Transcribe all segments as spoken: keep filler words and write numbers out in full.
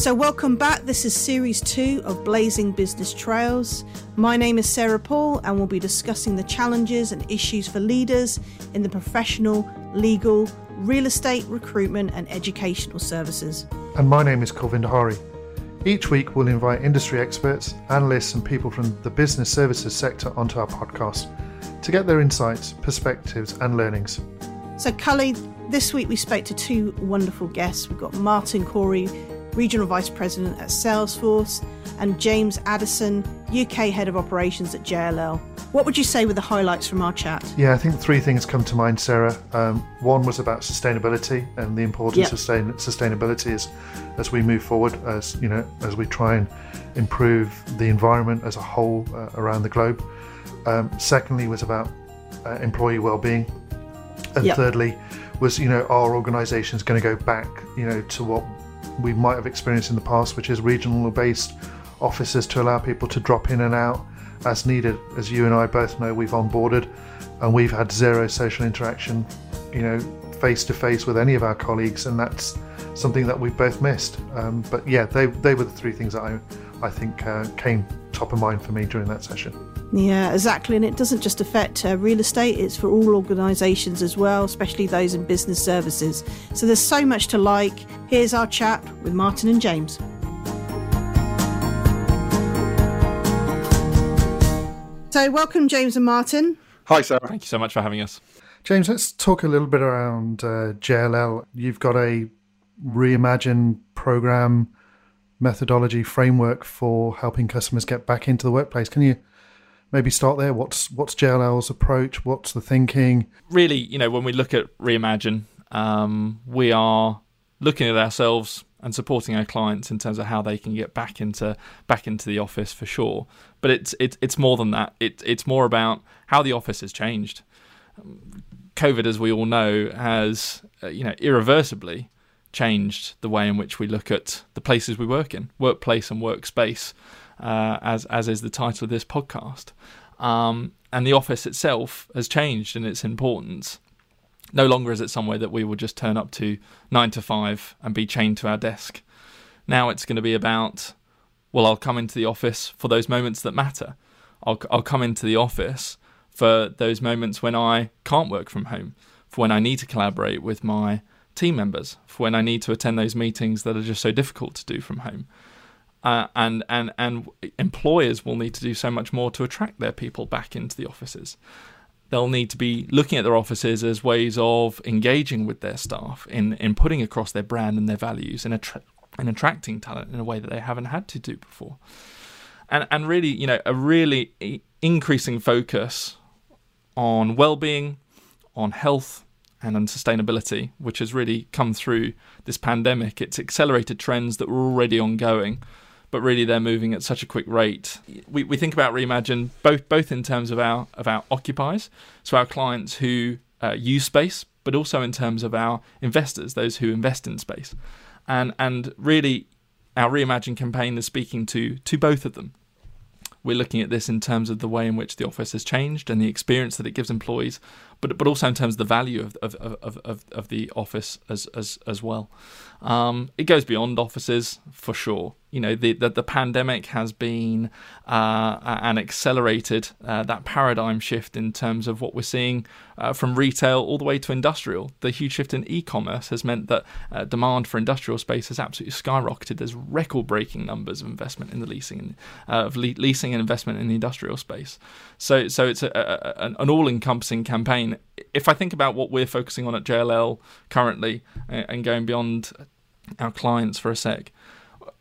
So welcome back. This is series two of Blazing Business Trails. My name is Sarah Paul and we'll be discussing the challenges and issues for leaders in the professional, legal, real estate, recruitment and educational services. And my name is Kovindahari. Each week we'll invite industry experts, analysts and people from the business services sector onto our podcast to get their insights, perspectives and learnings. So Cully, this week we spoke to two wonderful guests. We've got Martin Corey, Regional Vice President at Salesforce, and James Addison, U K Head of Operations at J L L. What would you say were the highlights from our chat? Yeah, I think three things come to mind, Sarah. Um, one was about sustainability and the importance yep. of sustain- sustainability as, as we move forward, as you know, as we try and improve the environment as a whole uh, around the globe. Um, secondly was about uh, employee well-being. And yep. thirdly was, you know, our organisation's going to go back, you know, to what we might have experienced in the past, which is regional based offices to allow people to drop in and out as needed. As you and I both know, we've onboarded and we've had zero social interaction, you know, face to face with any of our colleagues, and that's something that we've both missed. Um, but yeah, they they were the three things that I I think uh, came top of mind for me during that session. Yeah, exactly. And it doesn't just affect uh, real estate, it's for all organisations as well, especially those in business services. So there's so much to like. Here's our chat with Martin and James. So welcome, James and Martin. Hi, Sarah. Thank you so much for having us. James, let's talk a little bit around uh, J L L. You've got a reimagined programme, methodology, framework for helping customers get back into the workplace. Can you maybe start there? What's what's J L L's approach? What's the thinking? Really, you know, when we look at Reimagine, um, we are looking at ourselves and supporting our clients in terms of how they can get back into back into the office for sure. But it's it's it's more than that. It it's more about how the office has changed. COVID, as we all know, has uh, you know irreversibly changed the way in which we look at the places we work in, workplace and workspace. Uh, as as is the title of this podcast. Um, and the office itself has changed in its importance. No longer is it somewhere that we will just turn up to nine to five and be chained to our desk. Now it's going to be about, well, I'll come into the office for those moments that matter. I'll I'll come into the office for those moments when I can't work from home, for when I need to collaborate with my team members, for when I need to attend those meetings that are just so difficult to do from home. Uh, and, and and employers will need to do so much more to attract their people back into the offices. They'll need to be looking at their offices as ways of engaging with their staff in, in putting across their brand and their values and, attra- and attracting talent in a way that they haven't had to do before. And and really, you know, a really increasing focus on well-being, on health, and on sustainability, which has really come through this pandemic. It's accelerated trends that were already ongoing, but really they're moving at such a quick rate. We we think about Reimagine both both in terms of our of our occupiers, so our clients who uh, use space, but also in terms of our investors, those who invest in space, and and really our Reimagine campaign is speaking to to both of them. We're looking at this in terms of the way in which the office has changed and the experience that it gives employees, but but also in terms of the value of of of, of, of the office as as as well. Um, it goes beyond offices for sure. You know, the the, the pandemic has been uh, and accelerated uh, that paradigm shift in terms of what we're seeing uh, from retail all the way to industrial. The huge shift in e-commerce has meant that uh, demand for industrial space has absolutely skyrocketed. There's record-breaking numbers of investment in the leasing uh, of le- leasing and investment in the industrial space. So so it's a, a, an all-encompassing campaign. If I think about what we're focusing on at J L L currently and going beyond our clients for a sec,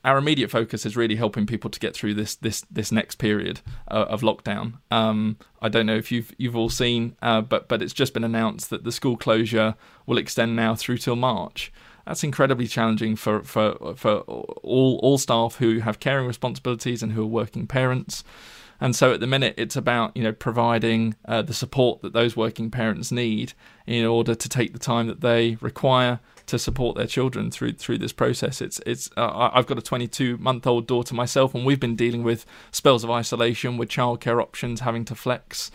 our immediate focus is really helping people to get through this this this next period of lockdown. Um, I don't know if you've you've all seen, uh, but but it's just been announced that the school closure will extend now through till March. That's incredibly challenging for for for all all staff who have caring responsibilities and who are working parents. And so at the minute, it's about, you know, providing uh, the support that those working parents need in order to take the time that they require to support their children through through this process. It's it's uh, I've got a twenty-two-month-old daughter myself, and we've been dealing with spells of isolation, with childcare options having to flex.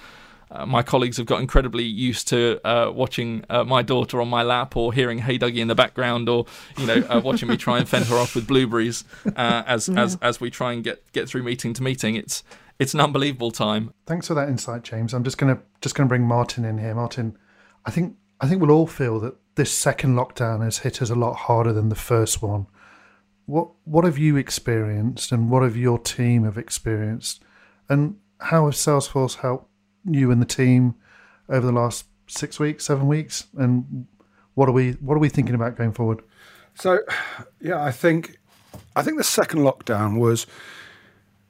Uh, my colleagues have got incredibly used to uh, watching uh, my daughter on my lap, or hearing "Hey Dougie" in the background, or you know, uh, watching me try and fend her off with blueberries uh, as yeah. as as we try and get get through meeting to meeting. It's it's an unbelievable time. Thanks for that insight, James. I'm just gonna just gonna bring Martin in here. Martin, I think I think we'll all feel that this second lockdown has hit us a lot harder than the first one. What what have you experienced, and what have your team have experienced, and how has Salesforce helped you and the team over the last six weeks, seven weeks, and what are we what are we thinking about going forward? So, yeah, I think I think the second lockdown was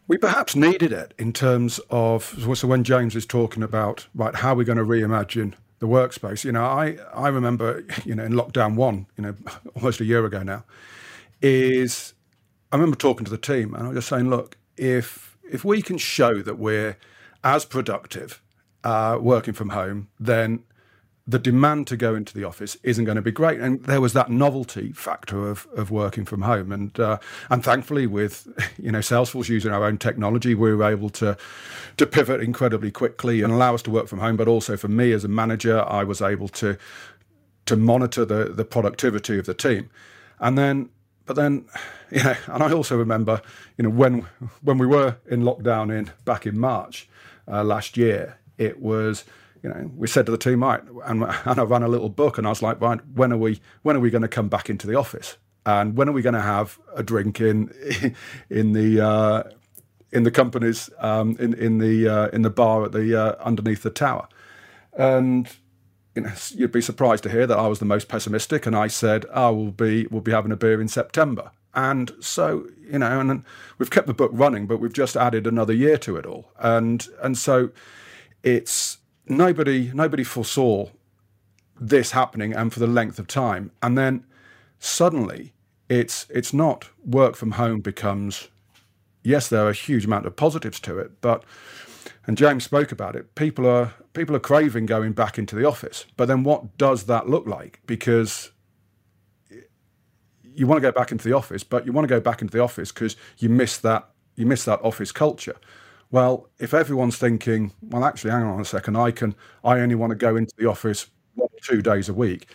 we perhaps needed it in terms of so when James is talking about right how we're going to reimagine the workspace. You know, I I remember you know in lockdown one, you know, almost a year ago now, is I remember talking to the team and I was just saying, look, if if we can show that we're as productive uh, working from home, then the demand to go into the office isn't going to be great. And there was that novelty factor of of working from home. And uh, and thankfully, with you know Salesforce using our own technology, we were able to to pivot incredibly quickly and allow us to work from home. But also for me as a manager, I was able to to monitor the the productivity of the team. And then, but then, you know, and I also remember, you know, when when we were in lockdown in back in March. Uh, last year, it was, you know, we said to the team, right, and, and I ran a little book, and I was like, right, when are we, when are we going to come back into the office, and when are we going to have a drink in, in the, uh, in the company's, um, in in the uh, in the bar at the uh, underneath the tower, and you know, you'd be surprised to hear that I was the most pessimistic, and I said, oh, we'll be we'll be having a beer in September. And so, you know, and we've kept the book running, but we've just added another year to it all. And and so it's nobody nobody foresaw this happening and for the length of time. And then suddenly it's it's not work from home becomes, yes, there are a huge amount of positives to it, but and James spoke about it, people are people are craving going back into the office. But then what does that look like? Because you want to go back into the office, but you want to go back into the office because you miss that you miss that office culture. Well, if everyone's thinking, well, actually, hang on a second, I can I only want to go into the office one or two days a week.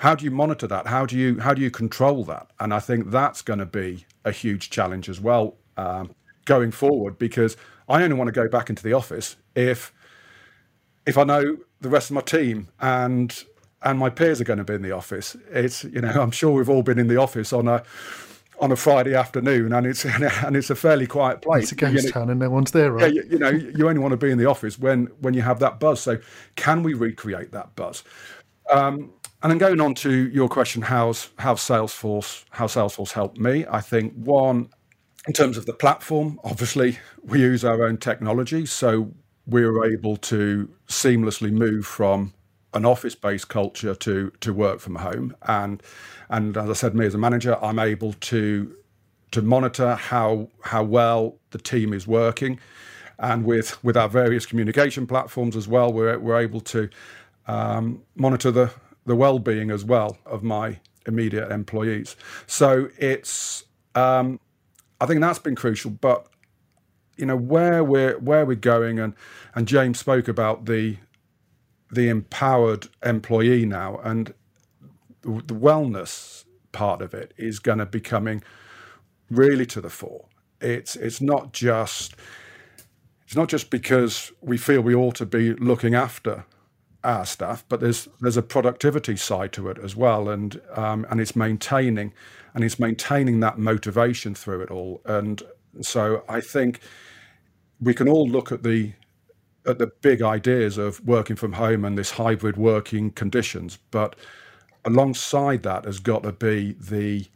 How do you monitor that? How do you how do you control that? And I think that's going to be a huge challenge as well um, going forward, because I only want to go back into the office if if I know the rest of my team and. And my peers are going to be in the office. It's, you know, I'm sure we've all been in the office on a on a Friday afternoon, and it's and it's a fairly quiet place. It's a ghost you know, town, and no one's there, right? Yeah, you, you know, you only want to be in the office when when you have that buzz. So, can we recreate that buzz? Um, and then going on to your question, how's how Salesforce how Salesforce helped me? I think one, in terms of the platform, obviously we use our own technology, so we were able to seamlessly move from an office-based culture to to work from home, and and as I said, me as a manager, I'm able to to monitor how how well the team is working, and with with our various communication platforms as well, we're we're able to um, monitor the the well-being as well of my immediate employees. So it's um, I think that's been crucial, but you know where we're where we're going, and and James spoke about the. the empowered employee now, and the wellness part of it is going to be coming really to the fore. It's it's not just it's not just because we feel we ought to be looking after our staff, but there's there's a productivity side to it as well, and um, and it's maintaining and it's maintaining that motivation through it all. And so I think we can all look at the. at the big ideas of working from home and this hybrid working conditions, but alongside that has got to be the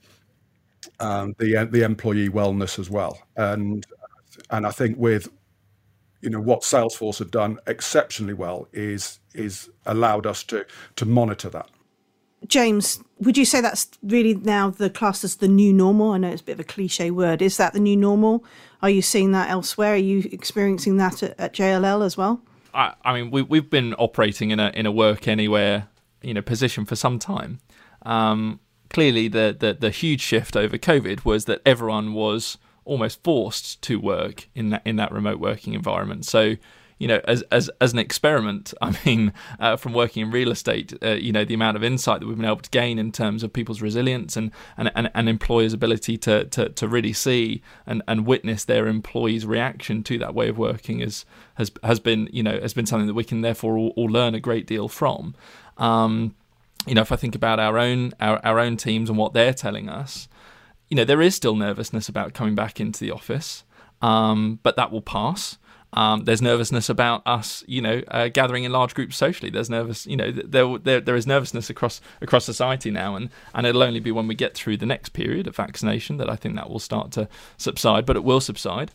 um, the the employee wellness as well. And and I think with you know what Salesforce have done exceptionally well is is allowed us to to monitor that. James, would you say that's really now the class as the new normal? I know it's a bit of a cliche word. Is that the new normal? Are you seeing that elsewhere? Are you experiencing that at, at J L L as well? I, I mean, we, we've been operating in a in a work anywhere you know position for some time. Um, clearly, the, the the huge shift over COVID was that everyone was almost forced to work in that in that remote working environment. So. you know, as as as an experiment, I mean, uh, from working in real estate, uh, you know, the amount of insight that we've been able to gain in terms of people's resilience and and, and, and employers' ability to, to to really see and, and witness their employees' reaction to that way of working is has has been, you know, has been something that we can therefore all, all learn a great deal from. Um, you know, if I think about our own our, our own teams and what they're telling us, you know, there is still nervousness about coming back into the office, um, but that will pass. Um, there's nervousness about us, you know, uh, gathering in large groups socially. There's nervous, you know, there there there is nervousness across across society now, and, and it'll only be when we get through the next period of vaccination that I think that will start to subside. But it will subside,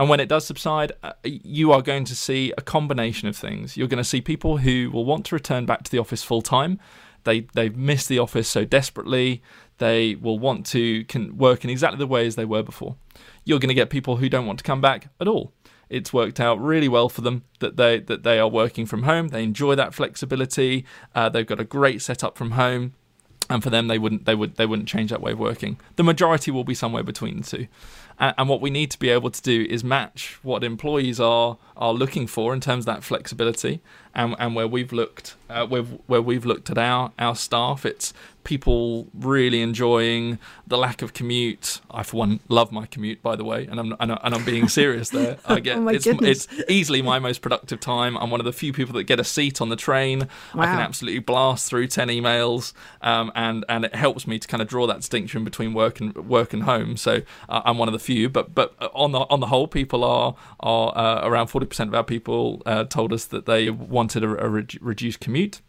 and when it does subside, uh, you are going to see a combination of things. You're going to see people who will want to return back to the office full time. They they've missed the office so desperately. They will want to can work in exactly the way as they were before. You're going to get people who don't want to come back at all. It's worked out really well for them that they that they are working from home. They enjoy that flexibility. Uh, they've got a great setup from home, and for them, they wouldn't they would they wouldn't change that way of working. The majority will be somewhere between the two, and, and what we need to be able to do is match what employees are are looking for in terms of that flexibility, and, and where we've looked uh, where where we've looked at our our staff, it's people really enjoying the lack of commute. I, for one, love my commute, by the way, and I'm and, I, and I'm being serious there. I get oh it's goodness. It's easily my most productive time. I'm one of the few people that get a seat on the train. Wow. I can absolutely blast through ten emails, um, and and it helps me to kind of draw that distinction between work and work and home. So uh, I'm one of the few, but but on the on the whole, people are are uh, around forty percent of our people uh, told us that they wanted a, a re- reduced commute.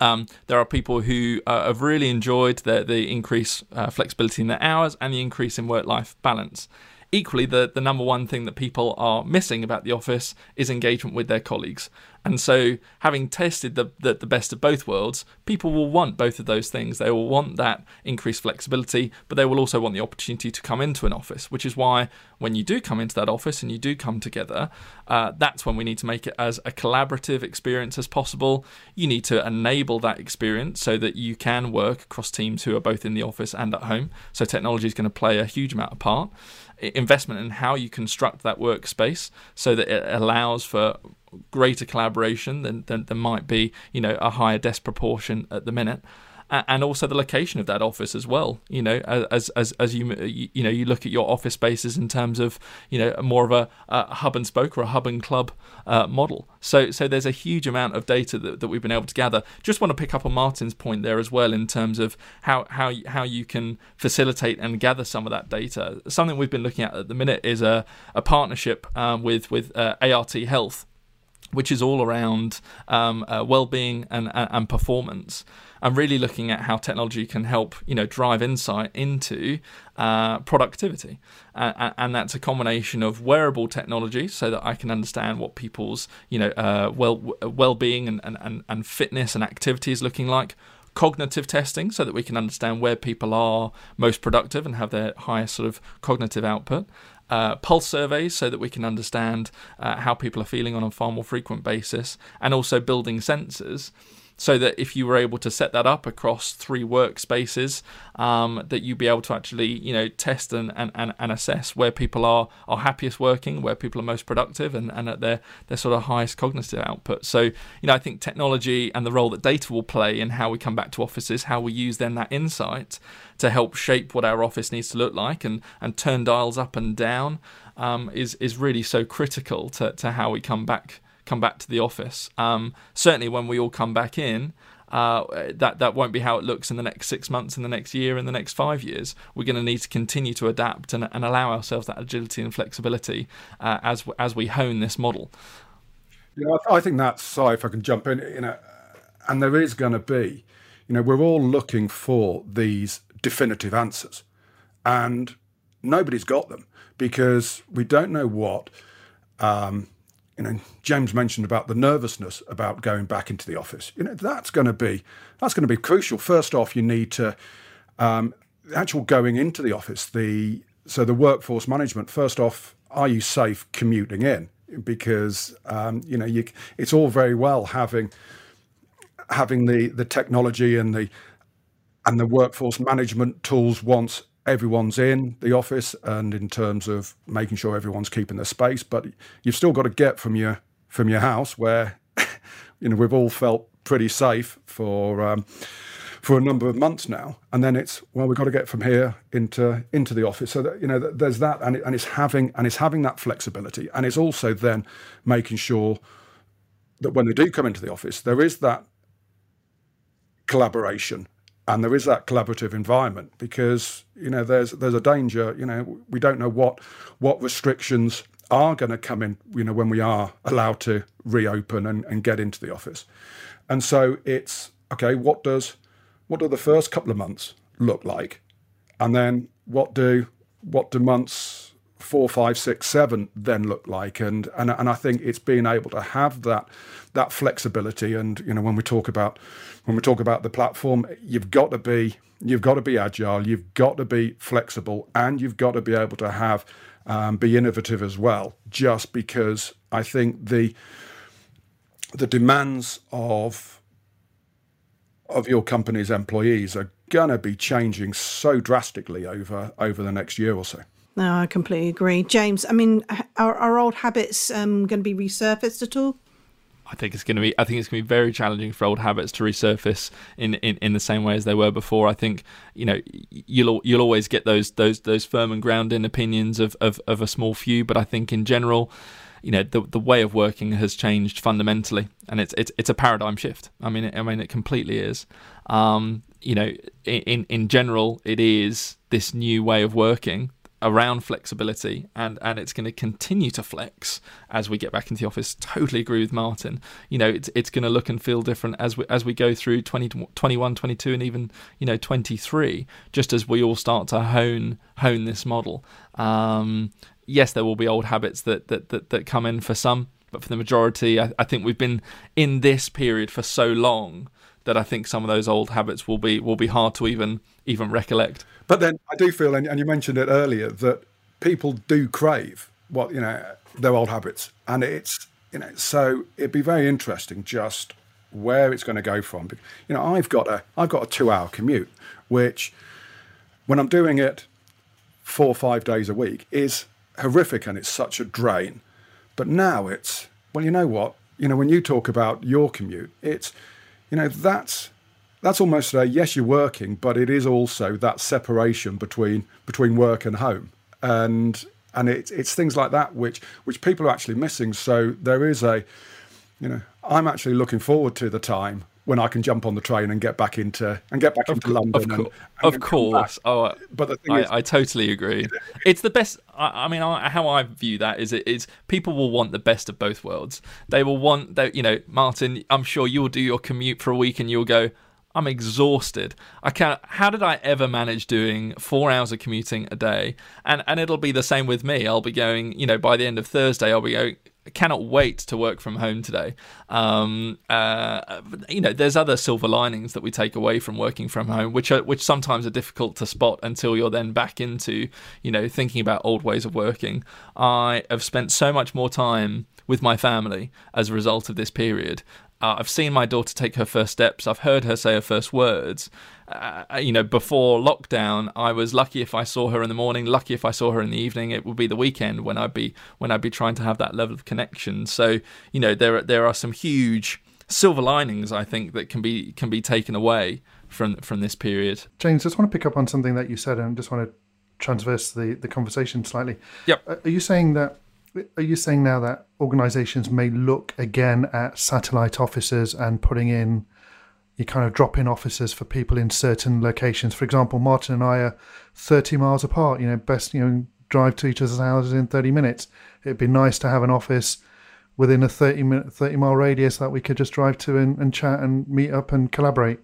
Um, there are people who uh, have really enjoyed the, the increased uh, flexibility in their hours and the increase in work-life balance. Equally, the, the number one thing that people are missing about the office is engagement with their colleagues. And so having tested the, the, the best of both worlds, people will want both of those things. They will want that increased flexibility, but they will also want the opportunity to come into an office, which is why when you do come into that office and you do come together, uh, that's when we need to make it as a collaborative experience as possible. You need to enable that experience so that you can work across teams who are both in the office and at home. So technology is going to play a huge amount of part. Investment in how you construct that workspace so that it allows for greater collaboration than, than, than might be, you know, a higher disproportion at the minute. And also the location of that office as well. You know, as as as you you know you look at your office spaces in terms of, you know, more of a, a hub and spoke or a hub and club uh, model. So so there's a huge amount of data that, that we've been able to gather. Just want to pick up on Martin's point there as well in terms of how how how you can facilitate and gather some of that data. Something we've been looking at at the minute is a a partnership um, with with uh, A R T Health, which is all around um, uh, well-being and uh, and performance. I'm really looking at how technology can help, you know, drive insight into uh, productivity. Uh, and that's a combination of wearable technology so that I can understand what people's, you know, uh, well, well-being and, and, and fitness and activity is looking like. Cognitive testing so that we can understand where people are most productive and have their highest sort of cognitive output. Uh, pulse surveys so that we can understand uh, how people are feeling on a far more frequent basis, and also building sensors so that if you were able to set that up across three workspaces, um, that you'd be able to actually, you know, test and, and, and, and assess where people are, are happiest working, where people are most productive and, and at their, their sort of highest cognitive output. So, you know, I think technology and the role that data will play in how we come back to offices, how we use then that insight to help shape what our office needs to look like and, and turn dials up and down um, is, is really so critical to, to how we come back come back to the office. Um, certainly when we all come back in, uh, that, that won't be how it looks in the next six months, in the next year, in the next five years. We're going to need to continue to adapt and, and allow ourselves that agility and flexibility uh, as as we hone this model. Yeah, I think that's, so if I can jump in, you know, and there is going to be, you know, we're all looking for these definitive answers and nobody's got them because we don't know what... Um, You know, James mentioned about the nervousness about going back into the office. You know, that's going to be that's going to be crucial. First off, you need to um, the actual going into the office. The so the workforce management. First off, are you safe commuting in? Because um, you know, you, it's all very well having having the the technology and the and the workforce management tools once everyone's in the office and in terms of making sure everyone's keeping their space, but you've still got to get from your from your house, where you know we've all felt pretty safe for um, for a number of months now, and then it's, well, we've got to get from here into into the office. So that, you know, there's that, and, it, and it's having and it's having that flexibility, and it's also then making sure that when they do come into the office, there is that collaboration. And there is that collaborative environment, because you know there's there's a danger. You know we don't know what what restrictions are going to come in. You know when we are allowed to reopen and, and get into the office, and so it's okay. What does what do the first couple of months look like, and then what do what do months four, five, six, seven then look like? And and and I think it's being able to have that that flexibility. And you know when we talk about. When we talk about the platform, you've got to be you've got to be agile, you've got to be flexible, and you've got to be able to have um, be innovative as well. Just because I think the the demands of of your company's employees are going to be changing so drastically over over the next year or so. No, I completely agree, James. I mean, are, are old habits um, going to be resurfaced at all? I think it's going to be. I think it's going to be very challenging for old habits to resurface in, in, in the same way as they were before. I think you know you'll you'll always get those those those firm and grounded opinions of, of, of a small few, but I think in general, you know, the the way of working has changed fundamentally, and it's it's it's a paradigm shift. I mean, it, I mean, it completely is. Um, you know, in in general, it is this new way of working around flexibility, and and it's going to continue to flex as we get back into the office. Totally agree with Martin. You know, it's it's going to look and feel different as we as we go through twenty, twenty-one, twenty-two, and even you know twenty-three. Just as we all start to hone hone this model. Um, yes, there will be old habits that that that, that come in for some, but for the majority, I, I think we've been in this period for so long that I think some of those old habits will be will be hard to even even recollect. But then I do feel, and you mentioned it earlier, that people do crave what you know their old habits, and it's you know so it'd be very interesting just where it's going to go from. You know, I've got a I've got a two-hour commute, which when I'm doing it four or five days a week is horrific, and it's such a drain. But now it's well, you know what? You know, when you talk about your commute, it's you know that's. That's almost a, yes, you're working, but it is also that separation between between work and home, and and it's it's things like that which which people are actually missing. So there is a, you know, I'm actually looking forward to the time when I can jump on the train and get back into and get back of into co- London. Of, co- and, and of course, oh, I, but the thing I, is, I totally agree. It's the best. I, I mean, I, how I view that is, it is people will want the best of both worlds. They will want, they, you know, Martin, I'm sure you'll do your commute for a week and you'll go, I'm exhausted. I can't. How did I ever manage doing four hours of commuting a day? And and it'll be the same with me. I'll be going, you know, by the end of Thursday, I'll be going, I cannot wait to work from home today. Um, uh, you know, there's other silver linings that we take away from working from home, which are, which sometimes are difficult to spot until you're then back into, you know, thinking about old ways of working. I have spent so much more time with my family as a result of this period. Uh, I've seen my daughter take her first steps. I've heard her say her first words. Uh, you know, before lockdown, I was lucky if I saw her in the morning, lucky if I saw her in the evening. It would be the weekend when I'd be when I'd be trying to have that level of connection. So, you know, there there are some huge silver linings, I think, that can be can be taken away from from this period. James, I just want to pick up on something that you said, and just want to transverse the, the conversation slightly. Yep. Are you saying that? Are you saying now that organisations may look again at satellite offices and putting in your kind of drop-in offices for people in certain locations? For example, Martin and I are thirty miles apart. You know, best you know drive to each other's houses in thirty minutes. It'd be nice to have an office within a thirty minute, thirty mile radius that we could just drive to and, and chat and meet up and collaborate.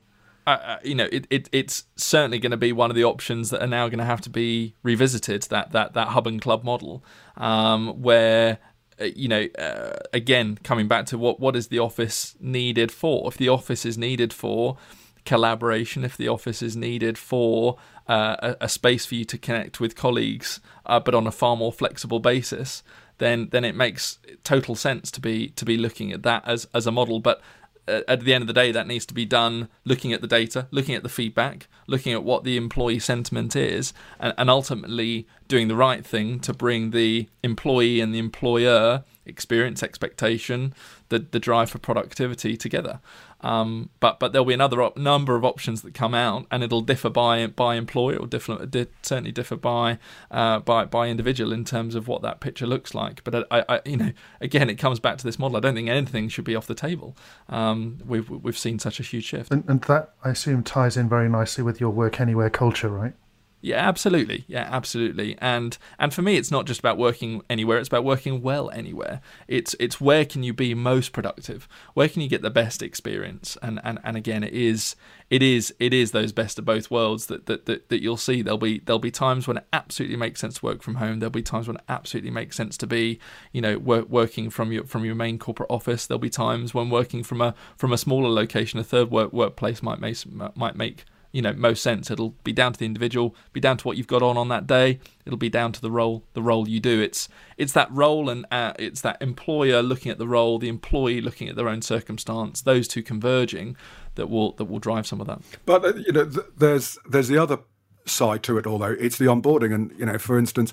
Uh, you know, it, it it's certainly going to be one of the options that are now going to have to be revisited. That that that hub and club model, um, where uh, you know, uh, again coming back to what what is the office needed for? If the office is needed for collaboration, if the office is needed for uh, a, a space for you to connect with colleagues, uh, but on a far more flexible basis, then then it makes total sense to be to be looking at that as as a model, but. At the end of the day, that needs to be done looking at the data, looking at the feedback, looking at what the employee sentiment is, and, and ultimately doing the right thing to bring the employee and the employer experience, expectation, the the drive for productivity together. Um, but but there'll be another op- number of options that come out, and it'll differ by by employer, or different, di- certainly differ by uh, by by individual in terms of what that picture looks like. But I, I you know again, it comes back to this model. I don't think anything should be off the table. Um, we've we've seen such a huge shift, and, and that I assume ties in very nicely with your work anywhere culture, right? Yeah, absolutely. Yeah, absolutely. And and for me, it's not just about working anywhere. It's about working well anywhere. It's it's where can you be most productive? Where can you get the best experience? And and, and again, it is it is it is those best of both worlds that, that that that you'll see. There'll be there'll be times when it absolutely makes sense to work from home. There'll be times when it absolutely makes sense to be, you know, work, working from your from your main corporate office. There'll be times when working from a from a smaller location, a third work, workplace might make, might make. you know, most sense. It'll be down to the individual, be down to what you've got on on that day. It'll be down to the role, the role you do. It's it's that role, and uh, it's that employer looking at the role, the employee looking at their own circumstance. Those two converging, that will that will drive some of that. But uh, you know, th- there's there's the other side to it. Although it's the onboarding, and you know, for instance,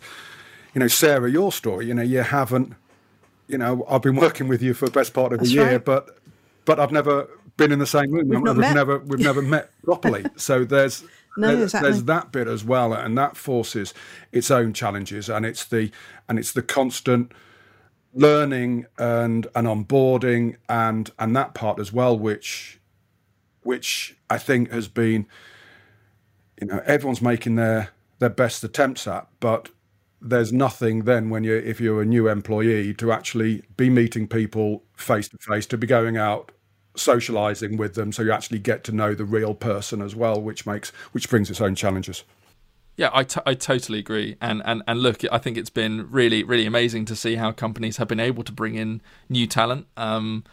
you know, Sarah, your story. You know, you haven't. You know, I've been working with you for the best part of That's a year, right. but but I've never. Been in the same room. We've, we've never we've never met properly. So there's no, there's, exactly. there's that bit as well, and that forces its own challenges, and it's the and it's the constant learning and and onboarding and and that part as well, which which I think has been, you know, everyone's making their their best attempts at, but there's nothing then when you if you're a new employee to actually be meeting people face to face, to be going out. Socializing with them, so you actually get to know the real person as well, which makes which brings its own challenges. Yeah, I, t- I totally agree. And, and and look, I think it's been really, really amazing to see how companies have been able to bring in new talent. Um,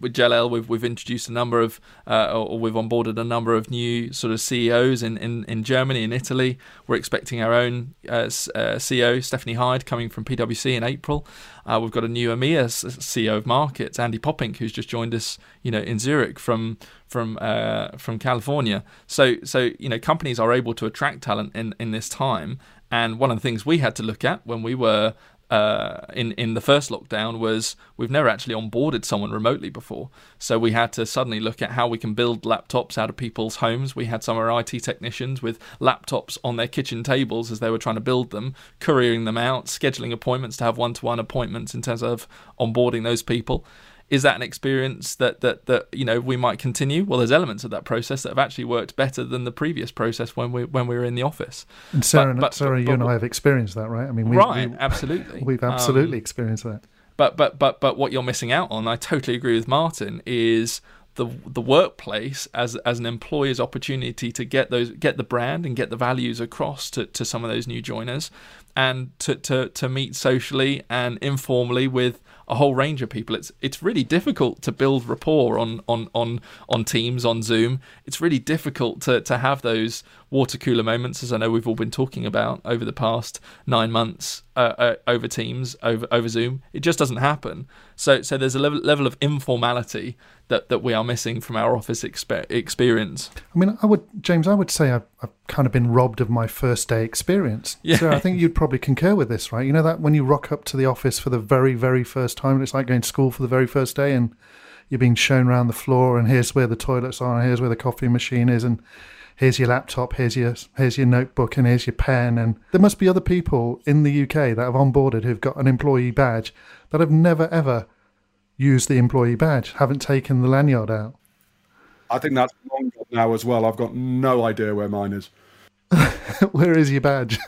with J L L, we've, we've introduced a number of, uh, or we've onboarded a number of new sort of C E Os in, in, in Germany and Italy. We're expecting our own uh, uh, C E O, Stephanie Hyde, coming from PwC in April. Uh, we've got a new EMEA C E O of markets, Andy Poppink, who's just joined us, you know, in Zurich from from uh, from California. So so you know, companies are able to attract talent in in this time. And one of the things we had to look at when we were uh, in in the first lockdown was we've never actually onboarded someone remotely before. So we had to suddenly look at how we can build laptops out of people's homes. We had some of our I T technicians with laptops on their kitchen tables as they were trying to build them, couriering them out, scheduling appointments to have one-to-one appointments in terms of onboarding those people. Is that an experience that, that that you know we might continue? Well, there's elements of that process that have actually worked better than the previous process when we when we were in the office. And Sarah, but, but, Sarah but, but, you and I have experienced that, right? I mean, we, right, we, absolutely, we've absolutely um, experienced that. But but but but what you're missing out on, I totally agree with Martin, is the the workplace as as an employer's opportunity to get those get the brand and get the values across to, to some of those new joiners, and to to to meet socially and informally with a whole range of people. It's it's really difficult to build rapport on on on, on Teams, on Zoom. It's really difficult to, to have those water cooler moments, as I know we've all been talking about over the past nine months, uh, uh, over Teams, over over Zoom. It just doesn't happen. So so there's a level level of informality that, that we are missing from our office expe- experience. I mean, I would James, I would say I've, I've kind of been robbed of my first day experience. Yeah. So I think you'd probably concur with this, right? You know that when you rock up to the office for the very, very first time, and it's like going to school for the very first day, and you're being shown around the floor, and here's where the toilets are, and here's where the coffee machine is, and here's your laptop, here's your here's your notebook, and here's your pen. And there must be other people in the U K that have onboarded who've got an employee badge that have never ever used the employee badge, haven't taken the lanyard out. I think that's long gone now as well. I've got no idea where mine is. Where is your badge?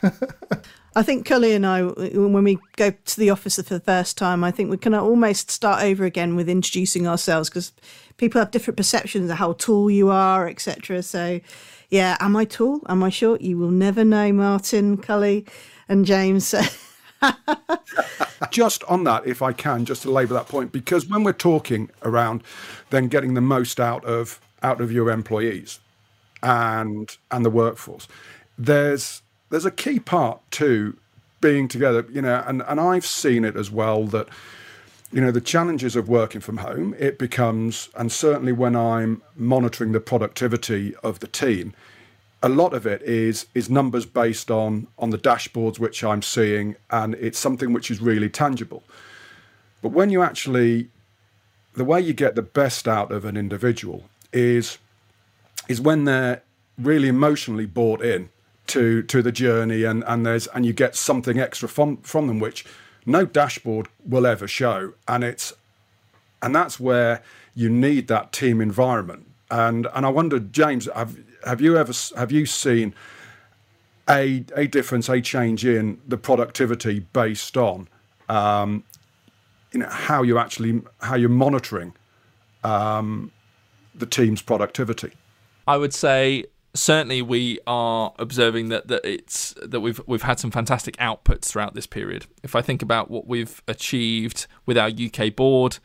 I think Cully and I, when we go to the office for the first time, I think we can almost start over again with introducing ourselves, because people have different perceptions of how tall you are, et cetera. So, yeah, am I tall? Am I short? You will never know, Martin, Cully and James. Just on that, if I can, just to labour that point, because when we're talking around then getting the most out of out of your employees and and the workforce, there's there's a key part to being together, you know, and, and I've seen it as well that, you know, the challenges of working from home, it becomes, and certainly when I'm monitoring the productivity of the team, a lot of it is is numbers based on on the dashboards which I'm seeing, and it's something which is really tangible. But when you actually, the way you get the best out of an individual is, is when they're really emotionally bought in to, to the journey, and, and there's, and you get something extra from, from them, which no dashboard will ever show. And it's, and that's where you need that team environment. And, and I wonder, James, have, have you ever, have you seen a, a difference, a change in the productivity based on, um, you know, how you actually, how you're monitoring, um, the team's productivity? I would say certainly we are observing that, that it's that we've we've had some fantastic outputs throughout this period. If I think about what we've achieved with our U K board,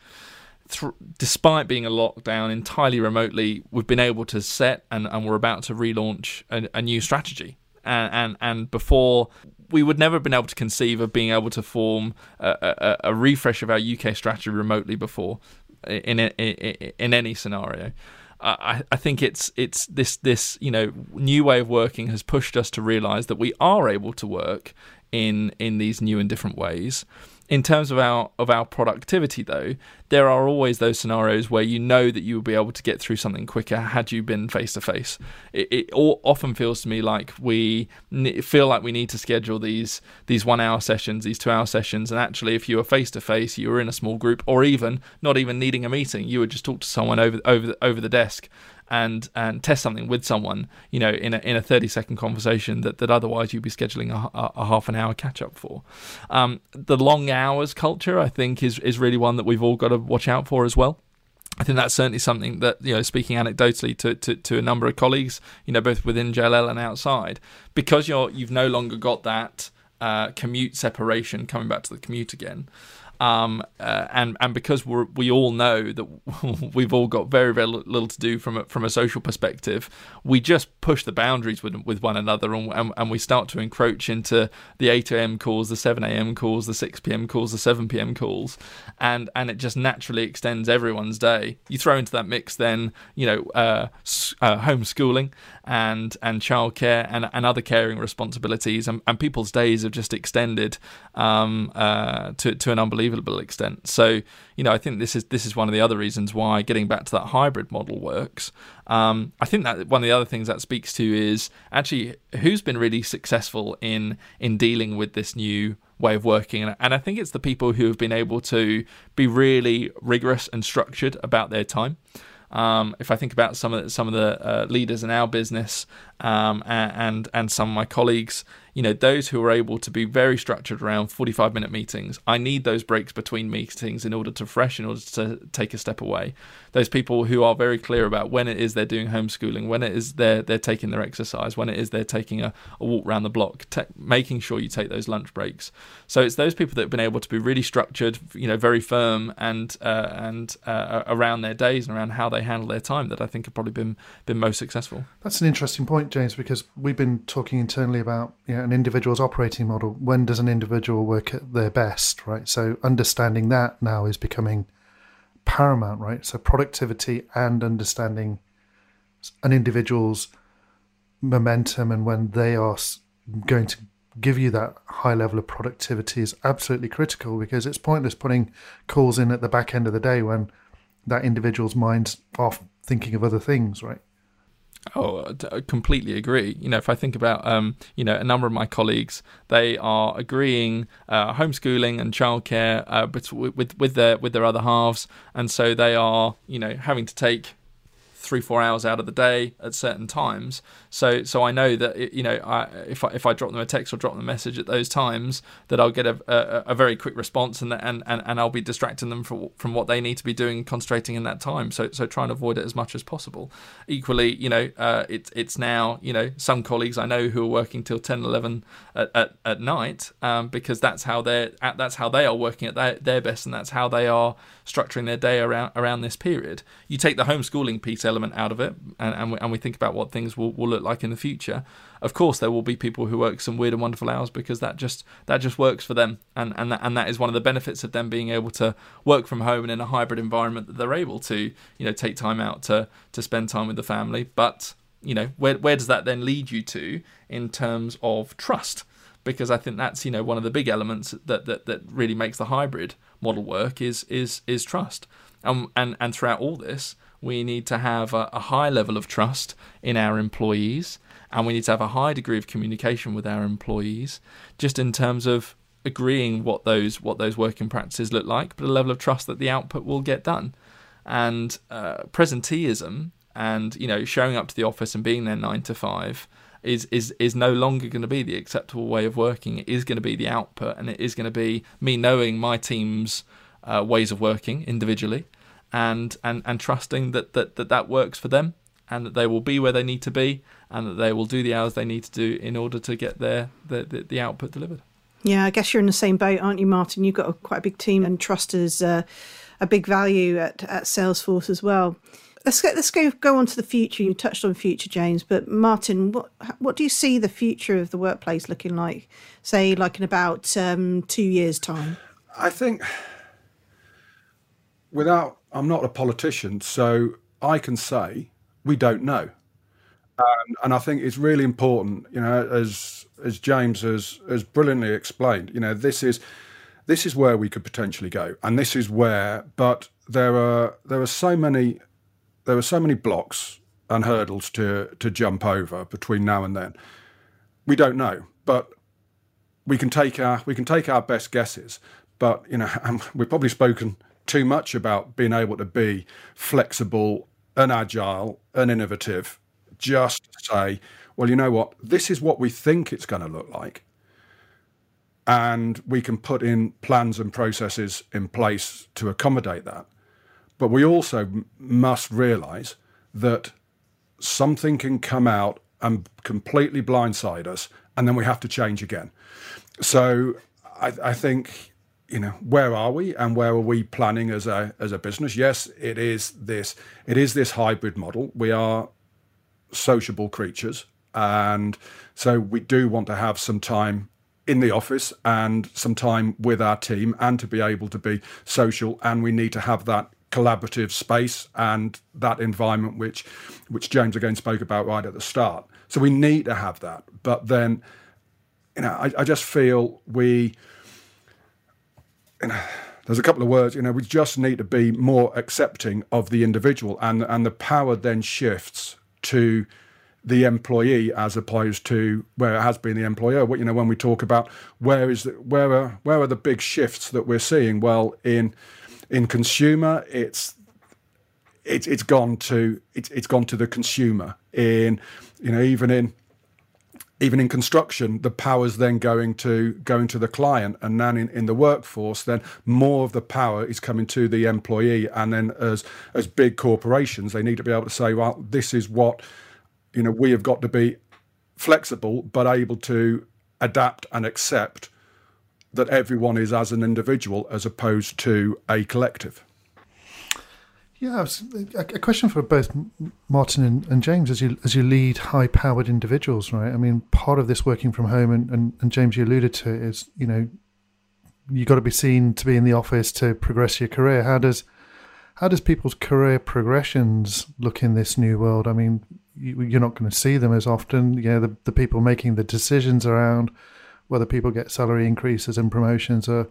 th- despite being a lockdown entirely remotely, we've been able to set and, and we're about to relaunch a, a new strategy. And, and and before, we would never have been able to conceive of being able to form a, a, a refresh of our U K strategy remotely before, in in, in any scenario. I, I think it's it's this this you know new way of working has pushed us to realise that we are able to work in in these new and different ways. In terms of our of our productivity, though, there are always those scenarios where you know that you will be able to get through something quicker had you been face to face. It, it all, often feels to me like we n- feel like we need to schedule these these one hour sessions, these two hour sessions, and actually, if you were face to face, you were in a small group, or even not even needing a meeting, you would just talk to someone over over the, over the desk and and test something with someone, you know, in a in a thirty second conversation that, that otherwise you'd be scheduling a, a half an hour catch up for. Um, the long hours culture, I think, is is really one that we've all got to watch out for as well. I think that's certainly something that, you know, speaking anecdotally to, to, to a number of colleagues, you know, both within J L L and outside, because you're you've no longer got that uh, commute separation, coming back to the commute again. Um, uh, and and because we we all know that we've all got very very little to do from a, from a social perspective, we just push the boundaries with with one another, and and, and we start to encroach into the eight a.m. calls, the seven a.m. calls, the six p.m. calls, the seven p.m. calls, and and it just naturally extends everyone's day. You throw into that mix then, you know, uh, uh, homeschooling and and childcare and and other caring responsibilities, and, and people's days have just extended um, uh, to to an unbelievable extent. So, you know, I think this is this is one of the other reasons why getting back to that hybrid model works. Um, I think that one of the other things that speaks to is actually who's been really successful in in dealing with this new way of working, and, and I think it's the people who have been able to be really rigorous and structured about their time. Um, if I think about some of the, some of the uh, leaders in our business um, and and some of my colleagues, you know, those who are able to be very structured around forty-five minute meetings. I need those breaks between meetings in order to refresh, in order to take a step away. Those people who are very clear about when it is they're doing homeschooling, when it is they're they're taking their exercise, when it is they're taking a, a walk around the block, te- making sure you take those lunch breaks. So it's those people that have been able to be really structured, you know, very firm and uh, and uh, around their days and around how they handle their time that I think have probably been been most successful. That's an interesting point, James, because we've been talking internally about, you know, an individual's operating model. When does an individual work at their best, right? So understanding that now is becoming paramount, right? So productivity and understanding an individual's momentum and when they are going to give you that high level of productivity is absolutely critical, because it's pointless putting calls in at the back end of the day when that individual's mind's off thinking of other things, right? Oh, I completely agree. You know, if I think about, um, you know, a number of my colleagues, they are agreeing uh, homeschooling and childcare uh, but with with their with their other halves, and so they are, you know, having to take three four hours out of the day at certain times. So, so I know that it, you know, I, if I, if I drop them a text or drop them a message at those times, that I'll get a a, a very quick response, and, and and and I'll be distracting them from from what they need to be doing, concentrating in that time. So, so try and avoid it as much as possible. Equally, you know, uh, it's it's now, you know, some colleagues I know who are working till ten, eleven at at, at night, um, because that's how they're at, that's how they are working at their, their best, and that's how they are structuring their day around around this period. You take the homeschooling piece element out of it, and, and, we, and we think about what things will, will look like in the future. Of course, there will be people who work some weird and wonderful hours, because that just that just works for them, and and that, and that is one of the benefits of them being able to work from home and in a hybrid environment, that they're able to, you know, take time out to to spend time with the family. But, you know, where where does that then lead you to in terms of trust? because I think that's, you know, one of the big elements that that that really makes the hybrid model work is is is trust. Um, and and throughout all this, we need to have a, a high level of trust in our employees, and we need to have a high degree of communication with our employees, just in terms of agreeing what those what those working practices look like, but a level of trust that the output will get done. And uh, presenteeism and, you know, showing up to the office and being there nine to five is is is no longer going to be the acceptable way of working. It is going to be the output, and it is going to be me knowing my team's uh, ways of working individually, and and and trusting that that that that works for them, and that they will be where they need to be, and that they will do the hours they need to do in order to get their the the, the output delivered. Yeah, I guess you're in the same boat, aren't you, Martin? You've got a, quite a big team, and trust is uh, a big value at, at Salesforce as well. Let's go, let's go go on to the future. You touched on future, James, but Martin, what what do you see the future of the workplace looking like? Say, like in about um, two years' time. I think, without, I'm not a politician, so I can say we don't know, um, and I think it's really important. You know, as as James has has brilliantly explained, you know, this is this is where we could potentially go, and this is where. But there are there are so many. There were so many blocks and hurdles to, to jump over between now and then. We don't know, but we can take our we can take our best guesses. But you know, we've probably spoken too much about being able to be flexible and agile and innovative, just to say, well, you know what, this is what we think it's going to look like, and we can put in plans and processes in place to accommodate that. But we also must realise that something can come out and completely blindside us, and then we have to change again. So I, I think, you know, where are we, and where are we planning as a as a business? Yes, it is this. It is this hybrid model. We are sociable creatures, and so we do want to have some time in the office and some time with our team, and to be able to be social. And we need to have that collaborative space and that environment which which James again spoke about right at the start. So we need to have that. But then, you know, I, I just feel we, you know, there's a couple of words, you know, we just need to be more accepting of the individual, and and the power then shifts to the employee as opposed to where it has been the employer. What, you know, when we talk about where is the, where are where are the big shifts that we're seeing? Well, in In consumer, it's it's it's gone to it's it's gone to the consumer. In, you know, even in even in construction, the power's then going to going to the client, and then in, in the workforce, then more of the power is coming to the employee. And then as as big corporations, they need to be able to say, well, this is what, you know, we have got to be flexible, but able to adapt and accept that everyone is as an individual as opposed to a collective. Yeah, a question for both Martin and, and James as you as you lead high-powered individuals, right? I mean, part of this working from home, and, and, and James, you alluded to it, is, you know, you got to be seen to be in the office to progress your career. How does how does people's career progressions look in this new world? I mean, you, you're not going to see them as often. You know, the, the people making the decisions around whether people get salary increases and promotions are,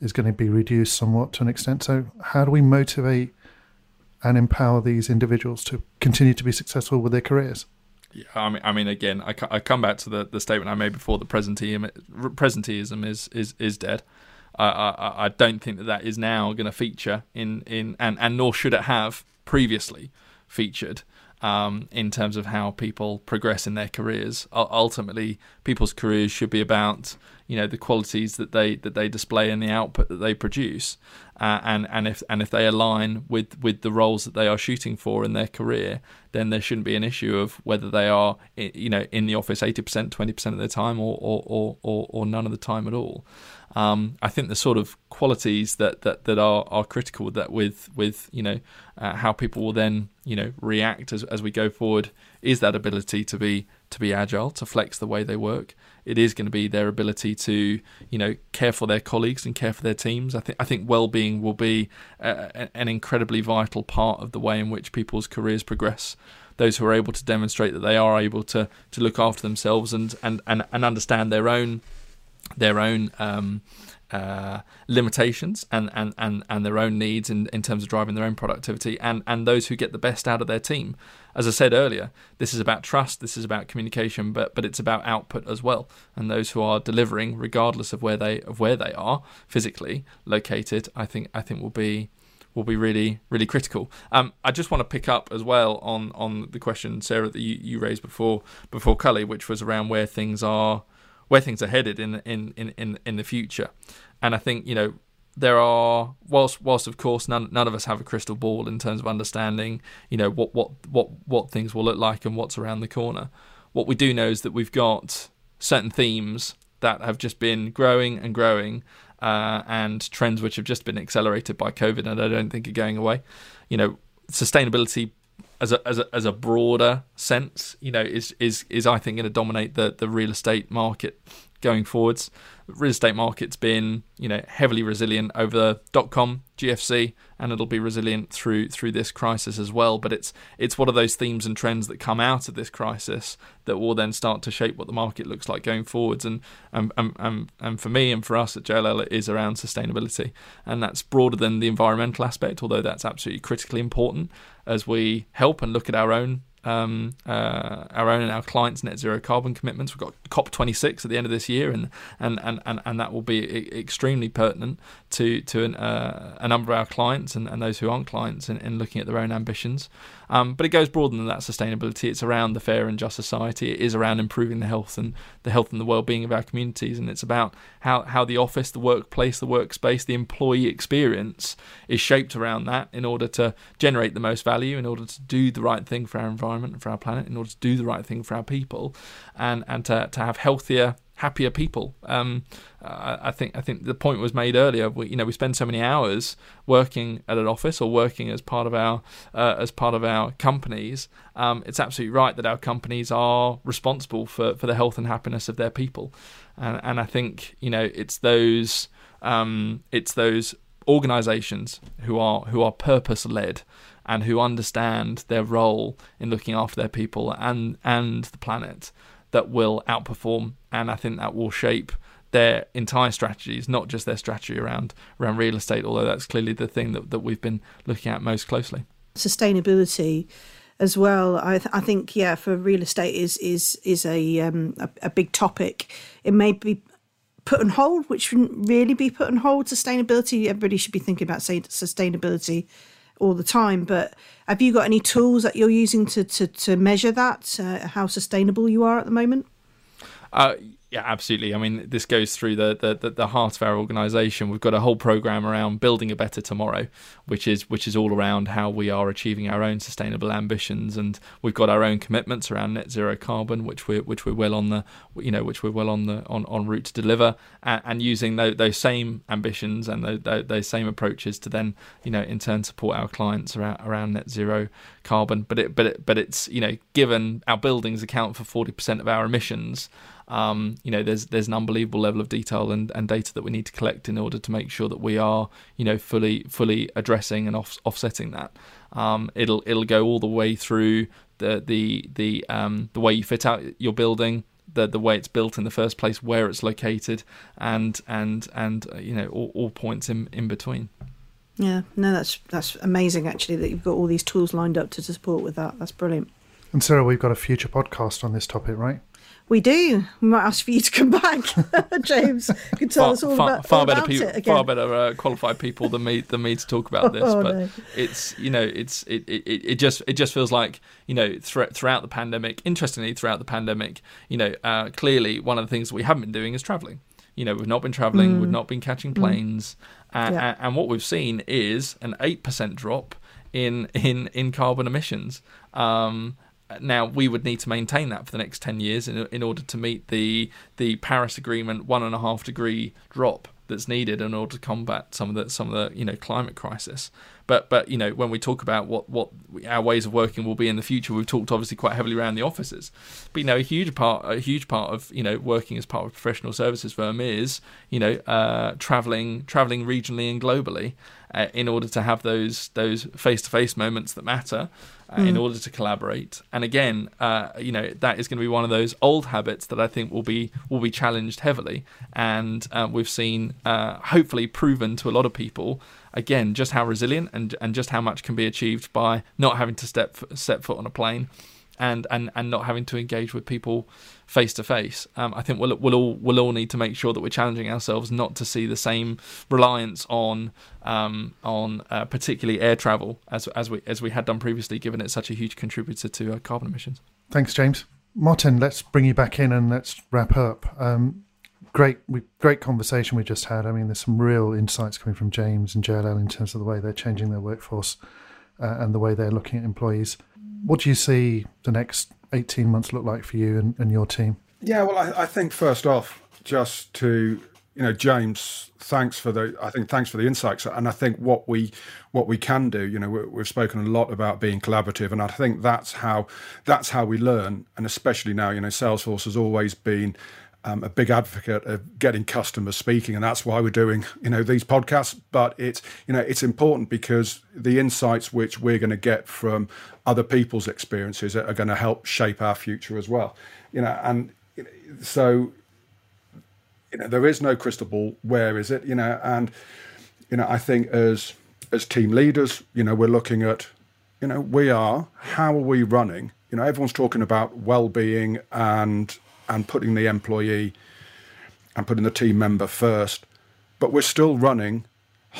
is going to be reduced somewhat to an extent. So how do we motivate and empower these individuals to continue to be successful with their careers? Yeah, I mean, I mean, again, I, I come back to the, the statement I made before, that presenteeism, presenteeism is, is, is dead. I, I I don't think that that is now going to feature in, in and, and nor should it have previously featured. Um, in terms of how people progress in their careers, U- ultimately, people's careers should be about, you know, the qualities that they that they display and the output that they produce, uh, and and if and if they align with, with the roles that they are shooting for in their career, then there shouldn't be an issue of whether they are, you know, in the office eighty percent, twenty percent of their time, or or or, or, or none of the time at all. Um, I think the sort of qualities that, that, that are, are critical that with with you know uh, how people will then, you know, react as as we go forward is that ability to be to be agile, to flex the way they work. It is going to be their ability to, you know, care for their colleagues and care for their teams. I think I think well-being will be a, an incredibly vital part of the way in which people's careers progress. Those who are able to demonstrate that they are able to to look after themselves and and, and, and understand their own their own um, uh, limitations and, and, and, and their own needs in, in terms of driving their own productivity, and, and those who get the best out of their team. As I said earlier, this is about trust, this is about communication, but but it's about output as well. And those who are delivering, regardless of where they of where they are physically located, I think I think will be will be really really critical. Um, I just want to pick up as well on on the question, Sarah, that you, you raised before before Cully, which was around where things are where things are headed in in in in the future. And I think, you know, there are, whilst whilst of course none none of us have a crystal ball in terms of understanding, you know, what what what what things will look like and what's around the corner. What we do know is that we've got certain themes that have just been growing and growing, uh, and trends which have just been accelerated by COVID, and I don't think are going away. You know, sustainability as a as a, as a broader sense, you know, is is is I think going to dominate the the real estate market going forwards. The real estate market's been, you know, heavily resilient over the dot-com G F C, and it'll be resilient through through this crisis as well. But it's it's one of those themes and trends that come out of this crisis that will then start to shape what the market looks like going forwards. And and and and, and for me and for us at J L L, it is around sustainability, and that's broader than the environmental aspect, although that's absolutely critically important as we help and look at our own. Um, uh, our own and our clients' net zero carbon commitments. We've got COP twenty-six at the end of this year, and and and, and, and that will be I- extremely pertinent to to an, uh, a number of our clients and, and those who aren't clients in, in looking at their own ambitions. Um, but it goes broader than that sustainability. It's around the fair and just society. It is around improving the health and the health and the well-being of our communities, and it's about how how the office, the workplace, the workspace, the employee experience is shaped around that in order to generate the most value, in order to do the right thing for our environment and for our planet, in order to do the right thing for our people, and and to, to have healthier, happier people. Um, I, I think I think the point was made earlier. We, you know, we spend so many hours working at an office or working as part of our uh, as part of our companies. Um, it's absolutely right that our companies are responsible for, for the health and happiness of their people, and and I think, you know, it's those um, it's those organisations who are who are purpose led. And who understand their role in looking after their people and and the planet that will outperform, and I think that will shape their entire strategies, not just their strategy around around real estate, although that's clearly the thing that, that we've been looking at most closely. Sustainability as well, I, th- I think, yeah, for real estate is is is a, um, a a big topic. It may be put on hold, which shouldn't really be put on hold. Sustainability, everybody should be thinking about sustainability all the time, but have you got any tools that you're using to to, to measure that, uh, how sustainable you are at the moment? Uh, yeah, absolutely. I mean, this goes through the the the heart of our organisation. We've got a whole programme around building a better tomorrow, which is which is all around how we are achieving our own sustainable ambitions, and we've got our own commitments around net zero carbon, which we're which we're well on the you know which we're well on the on en route to deliver, and, and using those, those same ambitions and those, those same approaches to then, you know, in turn support our clients around around net zero carbon. But it but it but it's, you know, given our buildings account for forty percent of our emissions. Um, you know, there's there's an unbelievable level of detail and, and data that we need to collect in order to make sure that we are, you know, fully fully addressing and off, offsetting that. Um, it'll it'll go all the way through the the the um, the way you fit out your building, the the way it's built in the first place, where it's located, and and and uh, you know, all, all points in, in between. Yeah, no, that's that's amazing actually that you've got all these tools lined up to support with that. That's brilliant. And Sarah, we've got a future podcast on this topic, right? We do. We might ask for you to come back, James. You can tell far, us all far, about, far all better about people, it again. Far better uh, qualified people than me than me to talk about this. Oh, but no. it's you know it's it, it, it just it just feels like, you know, th- throughout the pandemic. Interestingly, throughout the pandemic, you know, uh, clearly one of the things that we haven't been doing is travelling. You know, we've not been travelling. Mm. We've not been catching planes. Mm. Uh, yeah. And what we've seen is an eight percent drop in in in carbon emissions. Um, Now, we would need to maintain that for the next ten years in, in order to meet the the Paris Agreement one and a half degree drop that's needed in order to combat some of the some of the you know climate crisis. But but you know, when we talk about what what our ways of working will be in the future, we've talked obviously quite heavily around the offices. But you know, a huge part a huge part of you know working as part of a professional services firm is you know uh, traveling traveling regionally and globally uh, in order to have those those face-to-face moments that matter. Uh, mm. In order to collaborate, and again, uh, you know, that is going to be one of those old habits that I think will be will be challenged heavily, and uh, we've seen, uh, hopefully, proven to a lot of people again just how resilient and and just how much can be achieved by not having to step set foot on a plane, and and and not having to engage with people face to face. I think we'll we'll all we'll all need to make sure that we're challenging ourselves not to see the same reliance on um, on uh, particularly air travel as as we as we had done previously, given it's such a huge contributor to uh, carbon emissions. Thanks, James. Martin, let's bring you back in and let's wrap up. Um, great, we, great conversation we just had. I mean, there's some real insights coming from James and J L L in terms of the way they're changing their workforce uh, and the way they're looking at employees. What do you see the next eighteen months look like for you and, and your team? Yeah, well, I, I think first off, just to, you know, James, thanks for the, I think, thanks for the insights. And I think what we, what we can do, you know, we, we've spoken a lot about being collaborative, and I think that's how, that's how we learn. And especially now, you know, Salesforce has always been Um, a big advocate of getting customers speaking, and that's why we're doing, you know, these podcasts. But it's, you know, it's important because the insights which we're going to get from other people's experiences are, are going to help shape our future as well. You know, and so, you know, there is no crystal ball. Where is it? You know, and you know, I think as as team leaders, you know, we're looking at, you know, we are how are we running? You know, everyone's talking about well-being and. and putting the employee and putting the team member first, but we're still running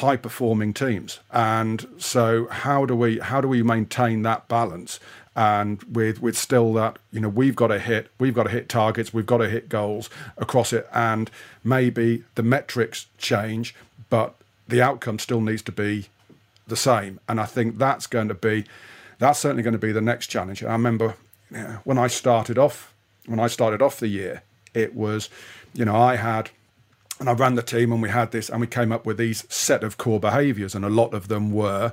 high-performing teams. And so how do we how do we maintain that balance? And with with still that, you know, we've got to hit we've got to hit targets, we've got to hit goals across it, and maybe the metrics change, but the outcome still needs to be the same. And I think that's going to be that's certainly going to be the next challenge. And I remember you know, when I started off When I started off the year, it was, you know, I had, and I ran the team, and we had this, and we came up with these set of core behaviours, and a lot of them were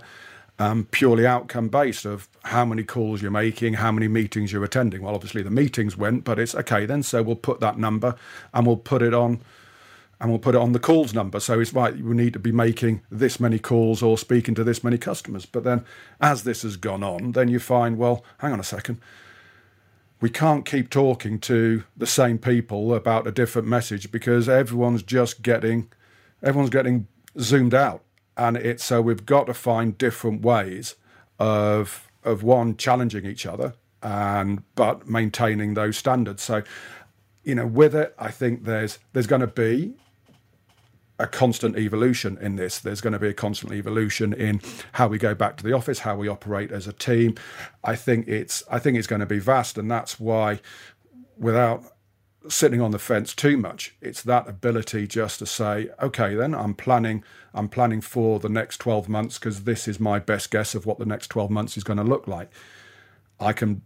um, purely outcome-based of how many calls you're making, how many meetings you're attending. Well, obviously the meetings went, but it's okay then. So we'll put that number, and we'll put it on, and we'll put it on the calls number. So it's right, we need to be making this many calls or speaking to this many customers. But then, as this has gone on, then you find, well, hang on a second. We can't keep talking to the same people about a different message because everyone's just getting, everyone's getting zoomed out, and it's so we've got to find different ways of of one challenging each other and but maintaining those standards. So, you know, with it, I think there's there's going to be a constant evolution in this. There's going to be a constant evolution in how we go back to the office, how we operate as a team. I think it's I think it's going to be vast, and that's why, without sitting on the fence too much, it's that ability just to say, okay, then I'm planning I'm planning for the next twelve months because this is my best guess of what the next twelve months is going to look like. I can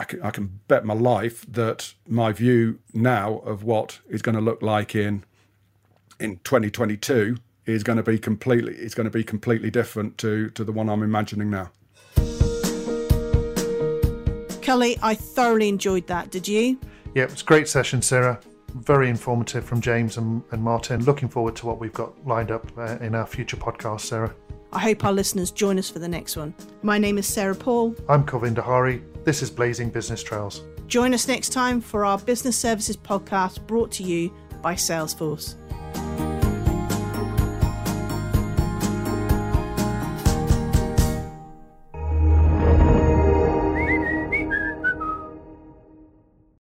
I can I can bet my life that my view now of what is going to look like in in twenty twenty-two is going to be completely it's going to be completely different to to the one I'm imagining now. Kelly, I thoroughly enjoyed that. Did you? Yeah, it was a great session, Sarah. Very informative from James and, and Martin. Looking forward to what we've got lined up uh, in our future podcast, Sarah. I hope our listeners join us for the next one. My name is Sarah Paul. I'm Kovindahari. This is Blazing Business Trails. Join us next time for our business services podcast brought to you by Salesforce.